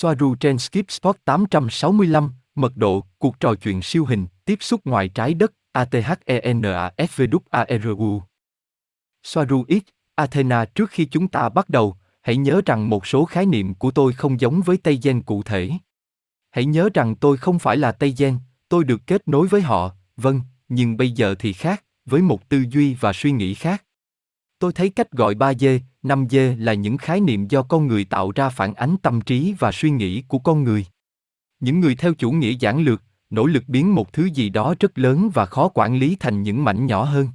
Swaruu trên Skip Spot 865, mật độ, cuộc trò chuyện siêu hình, tiếp xúc ngoài trái đất, ATHENA-SWARU. Swaruu X, Athena. Trước khi chúng ta bắt đầu, hãy nhớ rằng một số khái niệm của tôi không giống với Tây Gen cụ thể. Hãy nhớ rằng tôi không phải là Tây Gen, tôi được kết nối với họ, vâng, nhưng bây giờ thì khác, với một tư duy và suy nghĩ khác. Tôi thấy cách gọi 3D, 5D là những khái niệm do con người tạo ra phản ánh tâm trí và suy nghĩ của con người. Những người theo chủ nghĩa giản lược, nỗ lực biến một thứ gì đó rất lớn và khó quản lý thành những mảnh nhỏ hơn.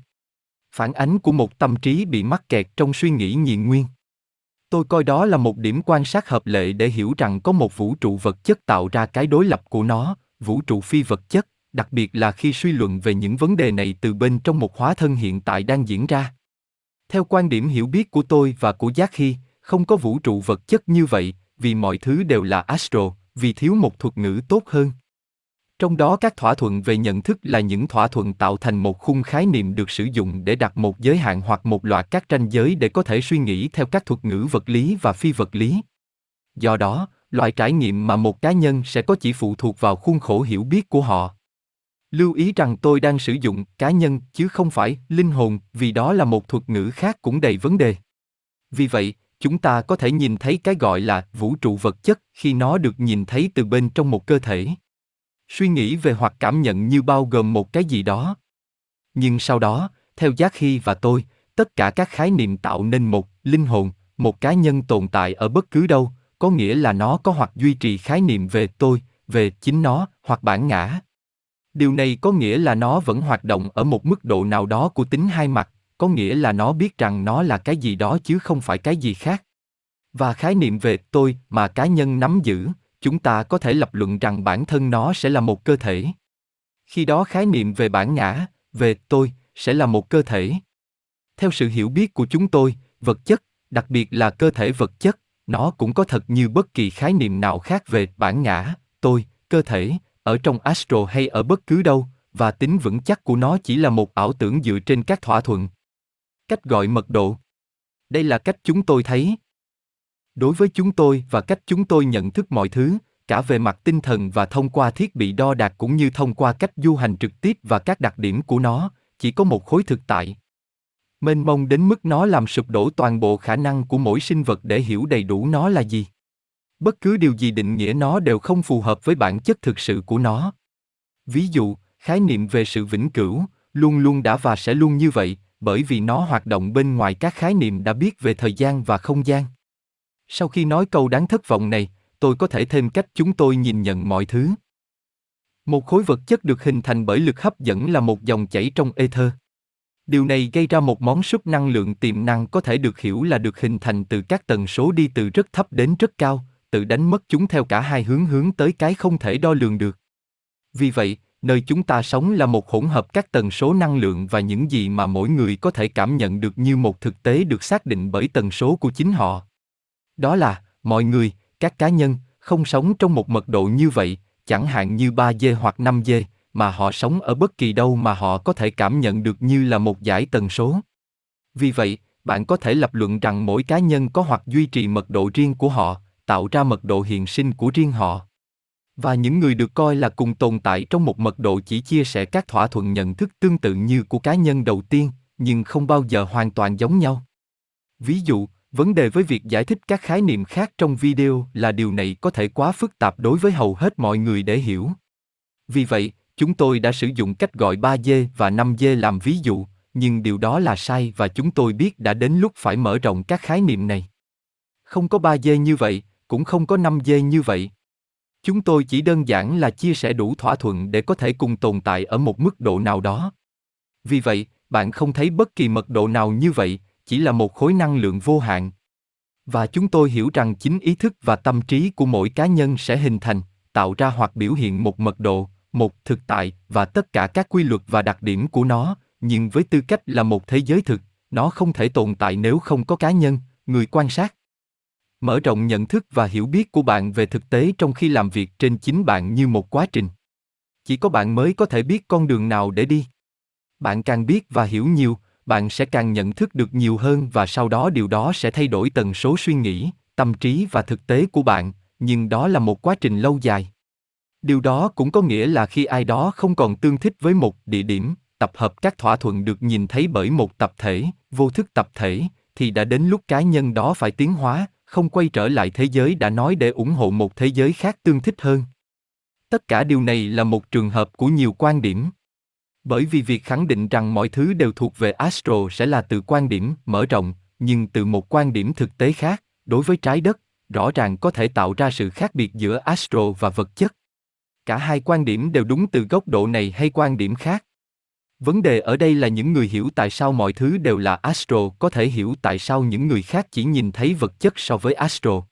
Phản ánh của một tâm trí bị mắc kẹt trong suy nghĩ nhị nguyên. Tôi coi đó là một điểm quan sát hợp lệ để hiểu rằng có một vũ trụ vật chất tạo ra cái đối lập của nó, vũ trụ phi vật chất, đặc biệt là khi suy luận về những vấn đề này từ bên trong một hóa thân hiện tại đang diễn ra. Theo quan điểm hiểu biết của tôi và của Jackie, không có vũ trụ vật chất như vậy, vì mọi thứ đều là astral, vì thiếu một thuật ngữ tốt hơn. Trong đó các thỏa thuận về nhận thức là những thỏa thuận tạo thành một khung khái niệm được sử dụng để đặt một giới hạn hoặc một loạt các ranh giới để có thể suy nghĩ theo các thuật ngữ vật lý và phi vật lý. Do đó, loại trải nghiệm mà một cá nhân sẽ có chỉ phụ thuộc vào khuôn khổ hiểu biết của họ. Lưu ý rằng tôi đang sử dụng cá nhân chứ không phải linh hồn, vì đó là một thuật ngữ khác cũng đầy vấn đề. Vì vậy, chúng ta có thể nhìn thấy cái gọi là vũ trụ vật chất khi nó được nhìn thấy từ bên trong một cơ thể. Suy nghĩ về hoặc cảm nhận như bao gồm một cái gì đó. Nhưng sau đó, theo Jackie và tôi, tất cả các khái niệm tạo nên một linh hồn, một cá nhân tồn tại ở bất cứ đâu, có nghĩa là nó có hoặc duy trì khái niệm về tôi, về chính nó, hoặc bản ngã. Điều này có nghĩa là nó vẫn hoạt động ở một mức độ nào đó của tính hai mặt, có nghĩa là nó biết rằng nó là cái gì đó chứ không phải cái gì khác. Và khái niệm về tôi mà cá nhân nắm giữ, chúng ta có thể lập luận rằng bản thân nó sẽ là một cơ thể. Khi đó khái niệm về bản ngã, về tôi, sẽ là một cơ thể. Theo sự hiểu biết của chúng tôi, vật chất, đặc biệt là cơ thể vật chất, nó cũng có thật như bất kỳ khái niệm nào khác về bản ngã, tôi, cơ thể, ở trong astral hay ở bất cứ đâu, và tính vững chắc của nó chỉ là một ảo tưởng dựa trên các thỏa thuận. Cách gọi mật độ. Đây là cách chúng tôi thấy. Đối với chúng tôi và cách chúng tôi nhận thức mọi thứ, cả về mặt tinh thần và thông qua thiết bị đo đạc cũng như thông qua cách du hành trực tiếp và các đặc điểm của nó, chỉ có một khối thực tại. Mênh mông đến mức nó làm sụp đổ toàn bộ khả năng của mỗi sinh vật để hiểu đầy đủ nó là gì. Bất cứ điều gì định nghĩa nó đều không phù hợp với bản chất thực sự của nó. Ví dụ, khái niệm về sự vĩnh cửu, luôn luôn đã và sẽ luôn như vậy, bởi vì nó hoạt động bên ngoài các khái niệm đã biết về thời gian và không gian. Sau khi nói câu đáng thất vọng này, tôi có thể thêm cách chúng tôi nhìn nhận mọi thứ. Một khối vật chất được hình thành bởi lực hấp dẫn là một dòng chảy trong ether. Điều này gây ra một món súp năng lượng tiềm năng có thể được hiểu là được hình thành từ các tần số đi từ rất thấp đến rất cao, tự đánh mất chúng theo cả hai hướng hướng tới cái không thể đo lường được. Vì vậy, nơi chúng ta sống là một hỗn hợp các tần số năng lượng và những gì mà mỗi người có thể cảm nhận được như một thực tế được xác định bởi tần số của chính họ. Đó là, mọi người, các cá nhân, không sống trong một mật độ như vậy, chẳng hạn như 3D hoặc 5D, mà họ sống ở bất kỳ đâu mà họ có thể cảm nhận được như là một dải tần số. Vì vậy, bạn có thể lập luận rằng mỗi cá nhân có hoặc duy trì mật độ riêng của họ, tạo ra mật độ hiện sinh của riêng họ. Và những người được coi là cùng tồn tại trong một mật độ chỉ chia sẻ các thỏa thuận nhận thức tương tự như của cá nhân đầu tiên, nhưng không bao giờ hoàn toàn giống nhau. Ví dụ, vấn đề với việc giải thích các khái niệm khác trong video là điều này có thể quá phức tạp đối với hầu hết mọi người để hiểu. Vì vậy, chúng tôi đã sử dụng cách gọi 3D và 5D làm ví dụ, nhưng điều đó là sai và chúng tôi biết đã đến lúc phải mở rộng các khái niệm này. Không có 3D như vậy, cũng không có 5D như vậy. Chúng tôi chỉ đơn giản là chia sẻ đủ thỏa thuận để có thể cùng tồn tại ở một mức độ nào đó. Vì vậy, bạn không thấy bất kỳ mật độ nào như vậy, chỉ là một khối năng lượng vô hạn. Và chúng tôi hiểu rằng chính ý thức và tâm trí của mỗi cá nhân sẽ hình thành, tạo ra hoặc biểu hiện một mật độ, một thực tại và tất cả các quy luật và đặc điểm của nó, nhưng với tư cách là một thế giới thực, nó không thể tồn tại nếu không có cá nhân, người quan sát. Mở rộng nhận thức và hiểu biết của bạn về thực tế trong khi làm việc trên chính bạn như một quá trình. Chỉ có bạn mới có thể biết con đường nào để đi. Bạn càng biết và hiểu nhiều, bạn sẽ càng nhận thức được nhiều hơn và sau đó điều đó sẽ thay đổi tần số suy nghĩ, tâm trí và thực tế của bạn, nhưng đó là một quá trình lâu dài. Điều đó cũng có nghĩa là khi ai đó không còn tương thích với một địa điểm, tập hợp các thỏa thuận được nhìn thấy bởi một tập thể, vô thức tập thể, thì đã đến lúc cá nhân đó phải tiến hóa, không quay trở lại thế giới đã nói để ủng hộ một thế giới khác tương thích hơn. Tất cả điều này là một trường hợp của nhiều quan điểm. Bởi vì việc khẳng định rằng mọi thứ đều thuộc về Astro sẽ là từ quan điểm mở rộng, nhưng từ một quan điểm thực tế khác, đối với trái đất, rõ ràng có thể tạo ra sự khác biệt giữa Astro và vật chất. Cả hai quan điểm đều đúng từ góc độ này hay quan điểm khác. Vấn đề ở đây là những người hiểu tại sao mọi thứ đều là Astro có thể hiểu tại sao những người khác chỉ nhìn thấy vật chất so với Astro.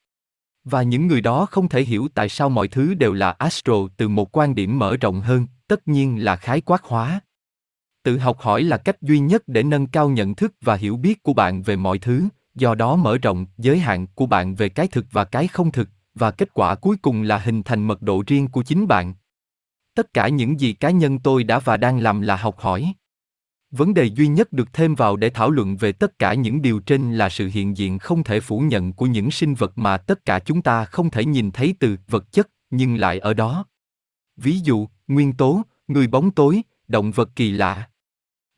Và những người đó không thể hiểu tại sao mọi thứ đều là Astro từ một quan điểm mở rộng hơn, tất nhiên là khái quát hóa. Tự học hỏi là cách duy nhất để nâng cao nhận thức và hiểu biết của bạn về mọi thứ, do đó mở rộng giới hạn của bạn về cái thực và cái không thực, và kết quả cuối cùng là hình thành mật độ riêng của chính bạn. Tất cả những gì cá nhân tôi đã và đang làm là học hỏi. Vấn đề duy nhất được thêm vào để thảo luận về tất cả những điều trên là sự hiện diện không thể phủ nhận của những sinh vật mà tất cả chúng ta không thể nhìn thấy từ vật chất, nhưng lại ở đó. Ví dụ, nguyên tố, người bóng tối, động vật kỳ lạ.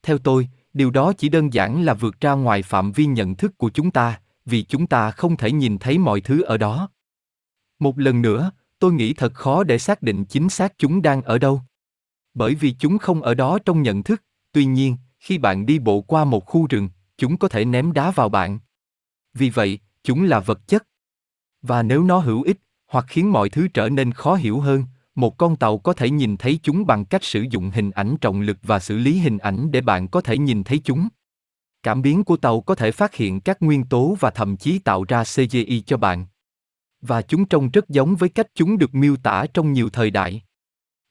Theo tôi, điều đó chỉ đơn giản là vượt ra ngoài phạm vi nhận thức của chúng ta, vì chúng ta không thể nhìn thấy mọi thứ ở đó. Một lần nữa, tôi nghĩ thật khó để xác định chính xác chúng đang ở đâu. Bởi vì chúng không ở đó trong nhận thức, tuy nhiên, khi bạn đi bộ qua một khu rừng, chúng có thể ném đá vào bạn. Vì vậy, chúng là vật chất. Và nếu nó hữu ích, hoặc khiến mọi thứ trở nên khó hiểu hơn, một con tàu có thể nhìn thấy chúng bằng cách sử dụng hình ảnh trọng lực và xử lý hình ảnh để bạn có thể nhìn thấy chúng. Cảm biến của tàu có thể phát hiện các nguyên tố và thậm chí tạo ra CGI cho bạn. Và chúng trông rất giống với cách chúng được miêu tả trong nhiều thời đại.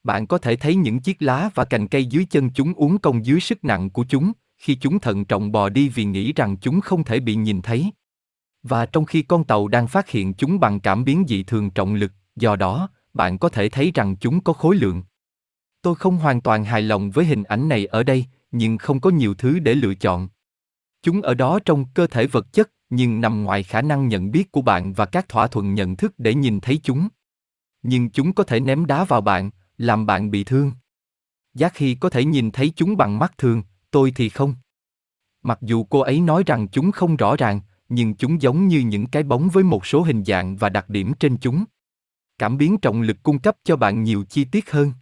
Bạn có thể thấy những chiếc lá và cành cây dưới chân chúng uốn cong dưới sức nặng của chúng, khi chúng thận trọng bò đi vì nghĩ rằng chúng không thể bị nhìn thấy. Và trong khi con tàu đang phát hiện chúng bằng cảm biến dị thường trọng lực, do đó, bạn có thể thấy rằng chúng có khối lượng. Tôi không hoàn toàn hài lòng với hình ảnh này ở đây, nhưng không có nhiều thứ để lựa chọn. Chúng ở đó trong cơ thể vật chất, nhưng nằm ngoài khả năng nhận biết của bạn và các thỏa thuận nhận thức để nhìn thấy chúng. Nhưng chúng có thể ném đá vào bạn, làm bạn bị thương. Jackie có thể nhìn thấy chúng bằng mắt thường, tôi thì không. Mặc dù cô ấy nói rằng chúng không rõ ràng, nhưng chúng giống như những cái bóng với một số hình dạng và đặc điểm trên chúng. Cảm biến trọng lực cung cấp cho bạn nhiều chi tiết hơn.